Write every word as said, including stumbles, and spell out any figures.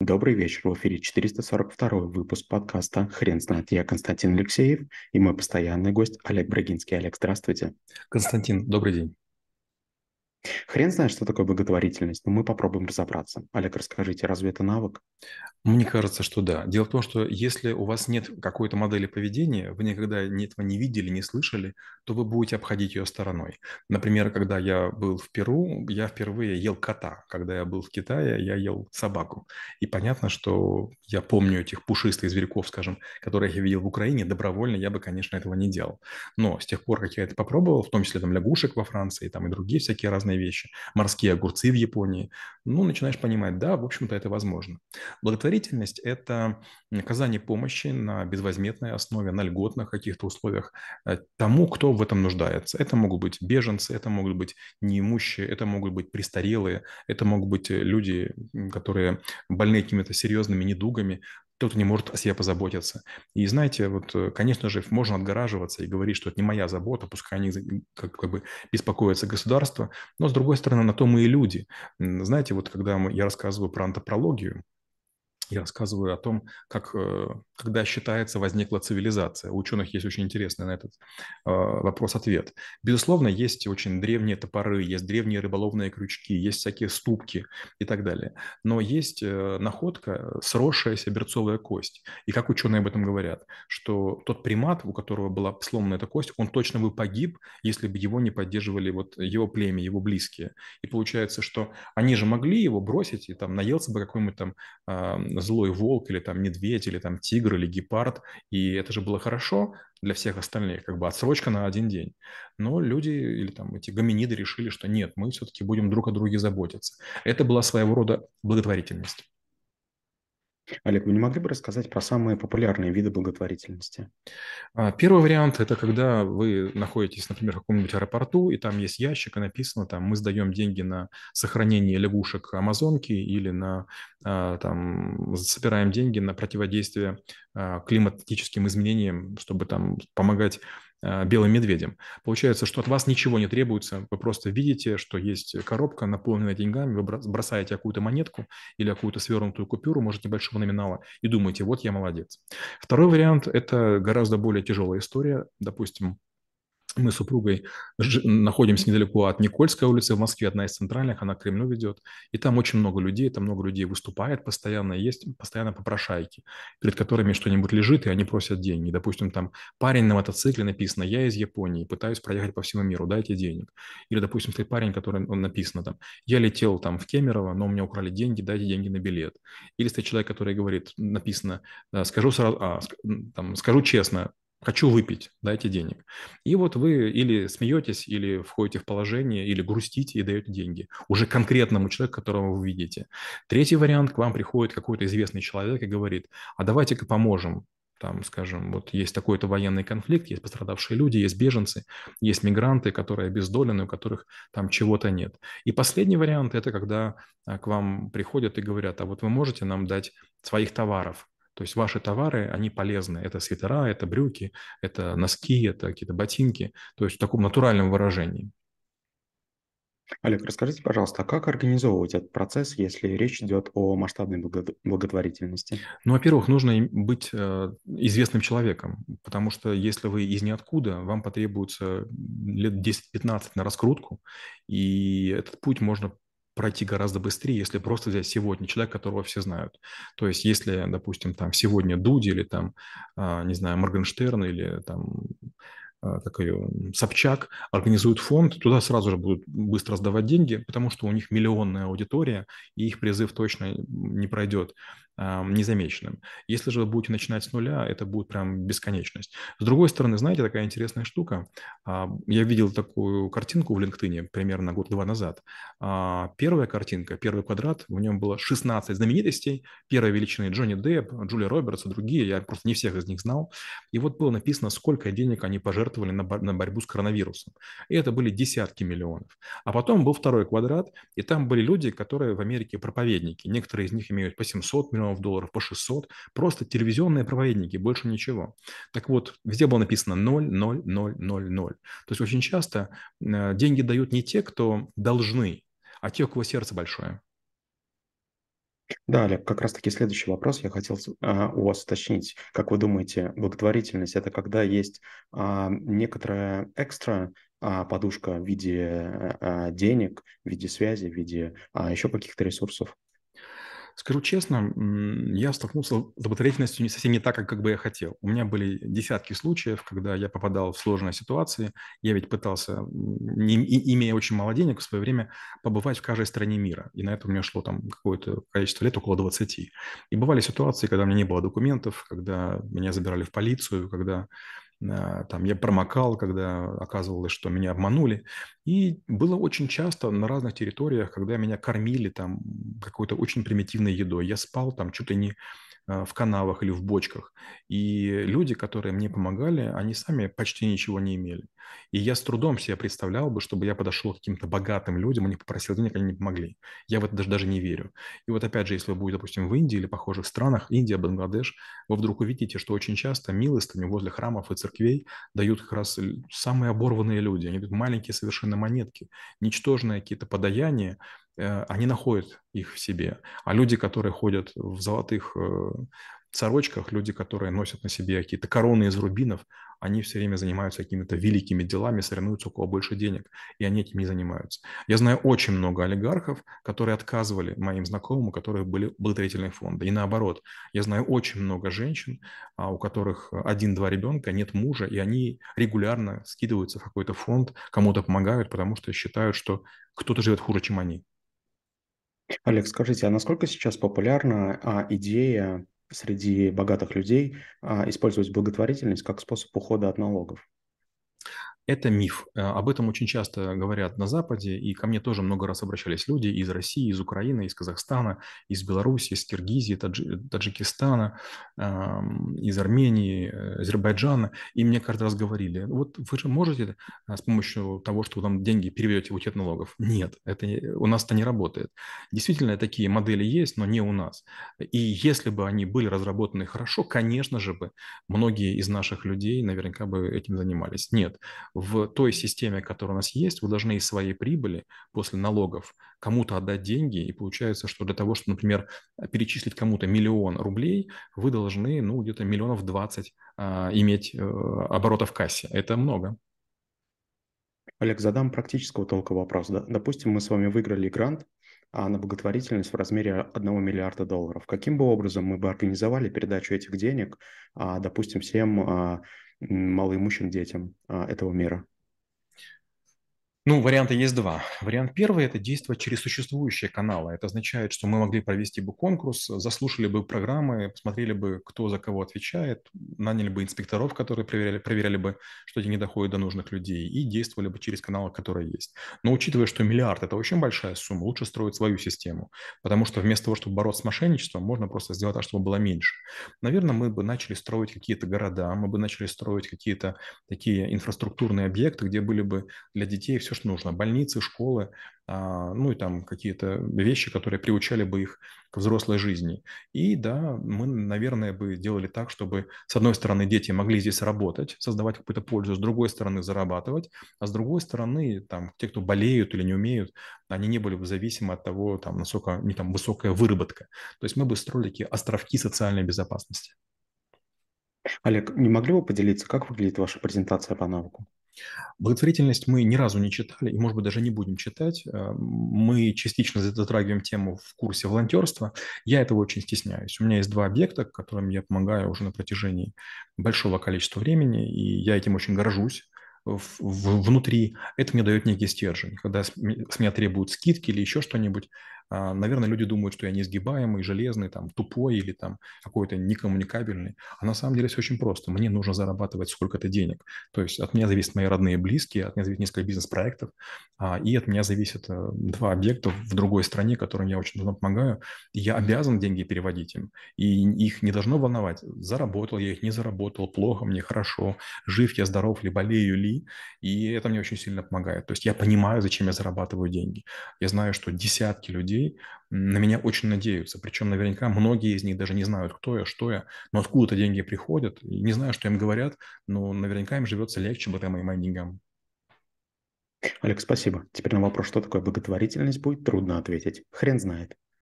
Добрый вечер, в эфире четыреста сорок второй выпуск подкаста «Хрен знает». Я Константин Алексеев и мой постоянный гость Олег Брагинский. Олег, здравствуйте. Константин, добрый день. Хрен знает, что такое благотворительность, но мы попробуем разобраться. Олег, расскажите, разве это навык? Мне кажется, что да. Дело в том, что если у вас нет какой-то модели поведения, вы никогда этого не видели, не слышали, то вы будете обходить ее стороной. Например, когда я был в Перу, я впервые ел кота. Когда я был в Китае, я ел собаку. И понятно, что я помню этих пушистых зверьков, скажем, которых я видел в Украине, добровольно я бы, конечно, этого не делал. Но с тех пор, как я это попробовал, в том числе там лягушек во Франции там, и другие всякие разные вещи, морские огурцы в Японии, ну, начинаешь понимать, да, в общем-то, это возможно. Благотворительность – это оказание помощи на безвозмездной основе, на льготных каких-то условиях тому, кто в этом нуждается. Это могут быть беженцы, это могут быть неимущие, это могут быть престарелые, это могут быть люди, которые больны какими-то серьезными недугами, кто-то не может о себе позаботиться. И знаете, вот, конечно же, можно отгораживаться и говорить, что это не моя забота, пускай они как, как бы беспокоятся государство, но, с другой стороны, на то мы и люди. Знаете, вот когда мы, я рассказываю про антропологию, я рассказываю о том, как, когда, считается, возникла цивилизация. У ученых есть очень интересный на этот вопрос-ответ. Безусловно, есть очень древние топоры, есть древние рыболовные крючки, есть всякие ступки и так далее. Но есть находка, сросшаяся берцовая кость. И как ученые об этом говорят, что тот примат, у которого была сломана эта кость, он точно бы погиб, если бы его не поддерживали вот его племя, его близкие. И получается, что они же могли его бросить, и там наелся бы какой-нибудь там злой волк или там медведь, или там тигр, или гепард, и это же было хорошо для всех остальных, как бы отсрочка на один день. Но люди или там эти гоминиды решили, что нет, мы все-таки будем друг о друге заботиться. Это была своего рода благотворительность. Олег, вы не могли бы рассказать про самые популярные виды благотворительности? Первый вариант – это когда вы находитесь, например, в каком-нибудь аэропорту, и там есть ящик, и написано, там, мы сдаем деньги на сохранение лягушек Амазонки или на, там, собираем деньги на противодействие климатическим изменениям, чтобы там помогать белым медведем. Получается, что от вас ничего не требуется, вы просто видите, что есть коробка, наполненная деньгами, вы бросаете какую-то монетку или какую-то свернутую купюру, может, небольшого номинала, и думаете, вот я молодец. Второй вариант – это гораздо более тяжелая история. Допустим, мы с супругой находимся недалеко от Никольской улицы в Москве, одна из центральных, она к Кремлю ведет. И там очень много людей, там много людей выступает постоянно, есть постоянно попрошайки, перед которыми что-нибудь лежит, и они просят деньги. Допустим, там парень на мотоцикле написано «Я из Японии, пытаюсь проехать по всему миру, дайте денег». Или, допустим, ты парень, который он написано там «Я летел там в Кемерово, но у меня украли деньги, дайте деньги на билет». Или стоит человек, который говорит, написано «Скажу, сразу, а, там, скажу честно, хочу выпить, дайте денег». И вот вы или смеетесь, или входите в положение, или грустите и даете деньги уже конкретному человеку, которого вы видите. Третий вариант, к вам приходит какой-то известный человек и говорит, а давайте-ка поможем. Там, скажем, вот есть такой-то военный конфликт, есть пострадавшие люди, есть беженцы, есть мигранты, которые обездолены, у которых там чего-то нет. И последний вариант – это когда к вам приходят и говорят, а вот вы можете нам дать своих товаров. То есть ваши товары, они полезны. Это свитера, это брюки, это носки, это какие-то ботинки. То есть в таком натуральном выражении. Олег, расскажите, пожалуйста, а как организовывать этот процесс, если речь идет о масштабной благотворительности? Ну, во-первых, нужно быть известным человеком, потому что если вы из ниоткуда, вам потребуется лет десять-пятнадцать на раскрутку, и этот путь можно пройти гораздо быстрее, если просто взять сегодня человека, которого все знают. То есть если, допустим, там сегодня Дуди или там, не знаю, Моргенштерн или там как ее, Собчак организуют фонд, туда сразу же будут быстро сдавать деньги, потому что у них миллионная аудитория, и их призыв точно не пройдет э, незамеченным. Если же вы будете начинать с нуля, это будет прям бесконечность. С другой стороны, знаете, такая интересная штука. Я видел такую картинку в LinkedIn примерно год-два назад. Первая картинка, первый квадрат, в нем было шестнадцать знаменитостей, первой величины Джонни Депп, Джулия Робертс и другие, я просто не всех из них знал. И вот было написано, сколько денег они пожертвовали на, бор- на борьбу с коронавирусом. И это были десятки миллионов. А потом был второй квадрат, и там были люди, которые в Америке проповедники. Некоторые из них имеют по семьсот миллионов долларов, по шестьсот. Просто телевизионные проповедники, больше ничего. Так вот, везде было написано ноль, ноль, ноль, ноль, ноль. То есть очень часто деньги дают не те, кто должны, а те, у кого сердце большое. Да, Олег, как раз-таки следующий вопрос я хотел а, у вас уточнить. Как вы думаете, благотворительность – это когда есть а, некоторая экстра а, подушка в виде а, денег, в виде связи, в виде а, еще каких-то ресурсов? Скажу честно, я столкнулся с благотворительностью совсем не так, как, как бы я хотел. У меня были десятки случаев, когда я попадал в сложные ситуации. Я ведь пытался, не, имея очень мало денег, в свое время побывать в каждой стране мира. И на это у меня шло там какое-то количество лет, около двадцати. И бывали ситуации, когда у меня не было документов, когда меня забирали в полицию, когда... Там я промокал, когда оказывалось, что меня обманули. И было очень часто на разных территориях, когда меня кормили там какой-то очень примитивной едой. Я спал там чуть ли не в канавах или в бочках. И люди, которые мне помогали, они сами почти ничего не имели. И я с трудом себе представлял бы, чтобы я подошел к каким-то богатым людям, у них попросил денег, они не помогли. Я в это даже, даже не верю. И вот опять же, если вы будете, допустим, в Индии или похожих странах, Индия, Бангладеш, вы вдруг увидите, что очень часто милостыни возле храмов и церквей дают как раз самые оборванные люди. Они дают маленькие совершенно монетки, ничтожные какие-то подаяния, они находят их в себе. А люди, которые ходят в золотых сорочках, люди, которые носят на себе какие-то короны из рубинов, они все время занимаются какими-то великими делами, соревнуются, у кого больше денег, и они этим не занимаются. Я знаю очень много олигархов, которые отказывали моим знакомым, у которых были благотворительные фонды. И наоборот, я знаю очень много женщин, у которых один-два ребенка, нет мужа, и они регулярно скидываются в какой-то фонд, кому-то помогают, потому что считают, что кто-то живет хуже, чем они. Олег, скажите, а насколько сейчас популярна а, идея среди богатых людей а, использовать благотворительность как способ ухода от налогов? Это миф. Об этом очень часто говорят на Западе, и ко мне тоже много раз обращались люди из России, из Украины, из Казахстана, из Беларуси, из Киргизии, Тадж... Таджикистана, из Армении, Азербайджана. И мне каждый раз говорили, вот вы же можете с помощью того, что вы там деньги переведете в утет налогов? Нет, это у нас это не работает. Действительно, такие модели есть, но не у нас. И если бы они были разработаны хорошо, конечно же бы многие из наших людей наверняка бы этим занимались. Нет. В той системе, которая у нас есть, вы должны из своей прибыли после налогов кому-то отдать деньги, и получается, что для того, чтобы, например, перечислить кому-то миллион рублей, вы должны, ну, где-то миллионов двадцать а, иметь а, оборота в кассе. Это много. Олег, задам практического толка вопрос. Допустим, мы с вами выиграли грант на благотворительность в размере одного миллиарда долларов. Каким бы образом мы бы организовали передачу этих денег, а, допустим, всем... А, малоимущим детям а, этого мира? Ну, варианта есть два. Вариант первый – это действовать через существующие каналы. Это означает, что мы могли провести бы конкурс, заслушали бы программы, посмотрели бы, кто за кого отвечает, наняли бы инспекторов, которые проверяли, проверяли бы, что деньги доходят до нужных людей, и действовали бы через каналы, которые есть. Но учитывая, что миллиард – это очень большая сумма, лучше строить свою систему, потому что вместо того, чтобы бороться с мошенничеством, можно просто сделать так, чтобы было меньше. Наверное, мы бы начали строить какие-то города, мы бы начали строить какие-то такие инфраструктурные объекты, где были бы для детей все, нужно. Больницы, школы, ну и там какие-то вещи, которые приучали бы их к взрослой жизни. И да, мы, наверное, бы делали так, чтобы с одной стороны дети могли здесь работать, создавать какую-то пользу, с другой стороны зарабатывать, а с другой стороны там те, кто болеют или не умеют, они не были бы зависимы от того, там, насколько не там высокая выработка. То есть мы бы строили такие островки социальной безопасности. Олег, не могли бы поделиться, как выглядит ваша презентация по навыку? Благотворительность мы ни разу не читали и, может быть, даже не будем читать. Мы частично затрагиваем тему в курсе волонтерства. Я этого очень стесняюсь. У меня есть два объекта, которым я помогаю уже на протяжении большого количества времени, и я этим очень горжусь. Внутри это мне дает некий стержень. Когда с меня требуют скидки или еще что-нибудь, наверное, люди думают, что я неизгибаемый, железный, там, тупой или там какой-то некоммуникабельный. А на самом деле все очень просто. Мне нужно зарабатывать сколько-то денег. То есть от меня зависят мои родные и близкие, от меня зависит несколько бизнес-проектов, и от меня зависят два объекта в другой стране, которым я очень давно помогаю. И я обязан деньги переводить им. И их не должно волновать. Заработал я их, не заработал, плохо мне, хорошо, жив я, здоров ли, болею ли. И это мне очень сильно помогает. То есть я понимаю, зачем я зарабатываю деньги. Я знаю, что десятки людей на меня очень надеются. Причем наверняка многие из них даже не знают, кто я, что я, но откуда-то деньги приходят. И не знаю, что им говорят, но наверняка им живется легче благодаря моим деньгам. Олег, спасибо. Теперь на вопрос, что такое благотворительность, будет трудно ответить. Хрен знает.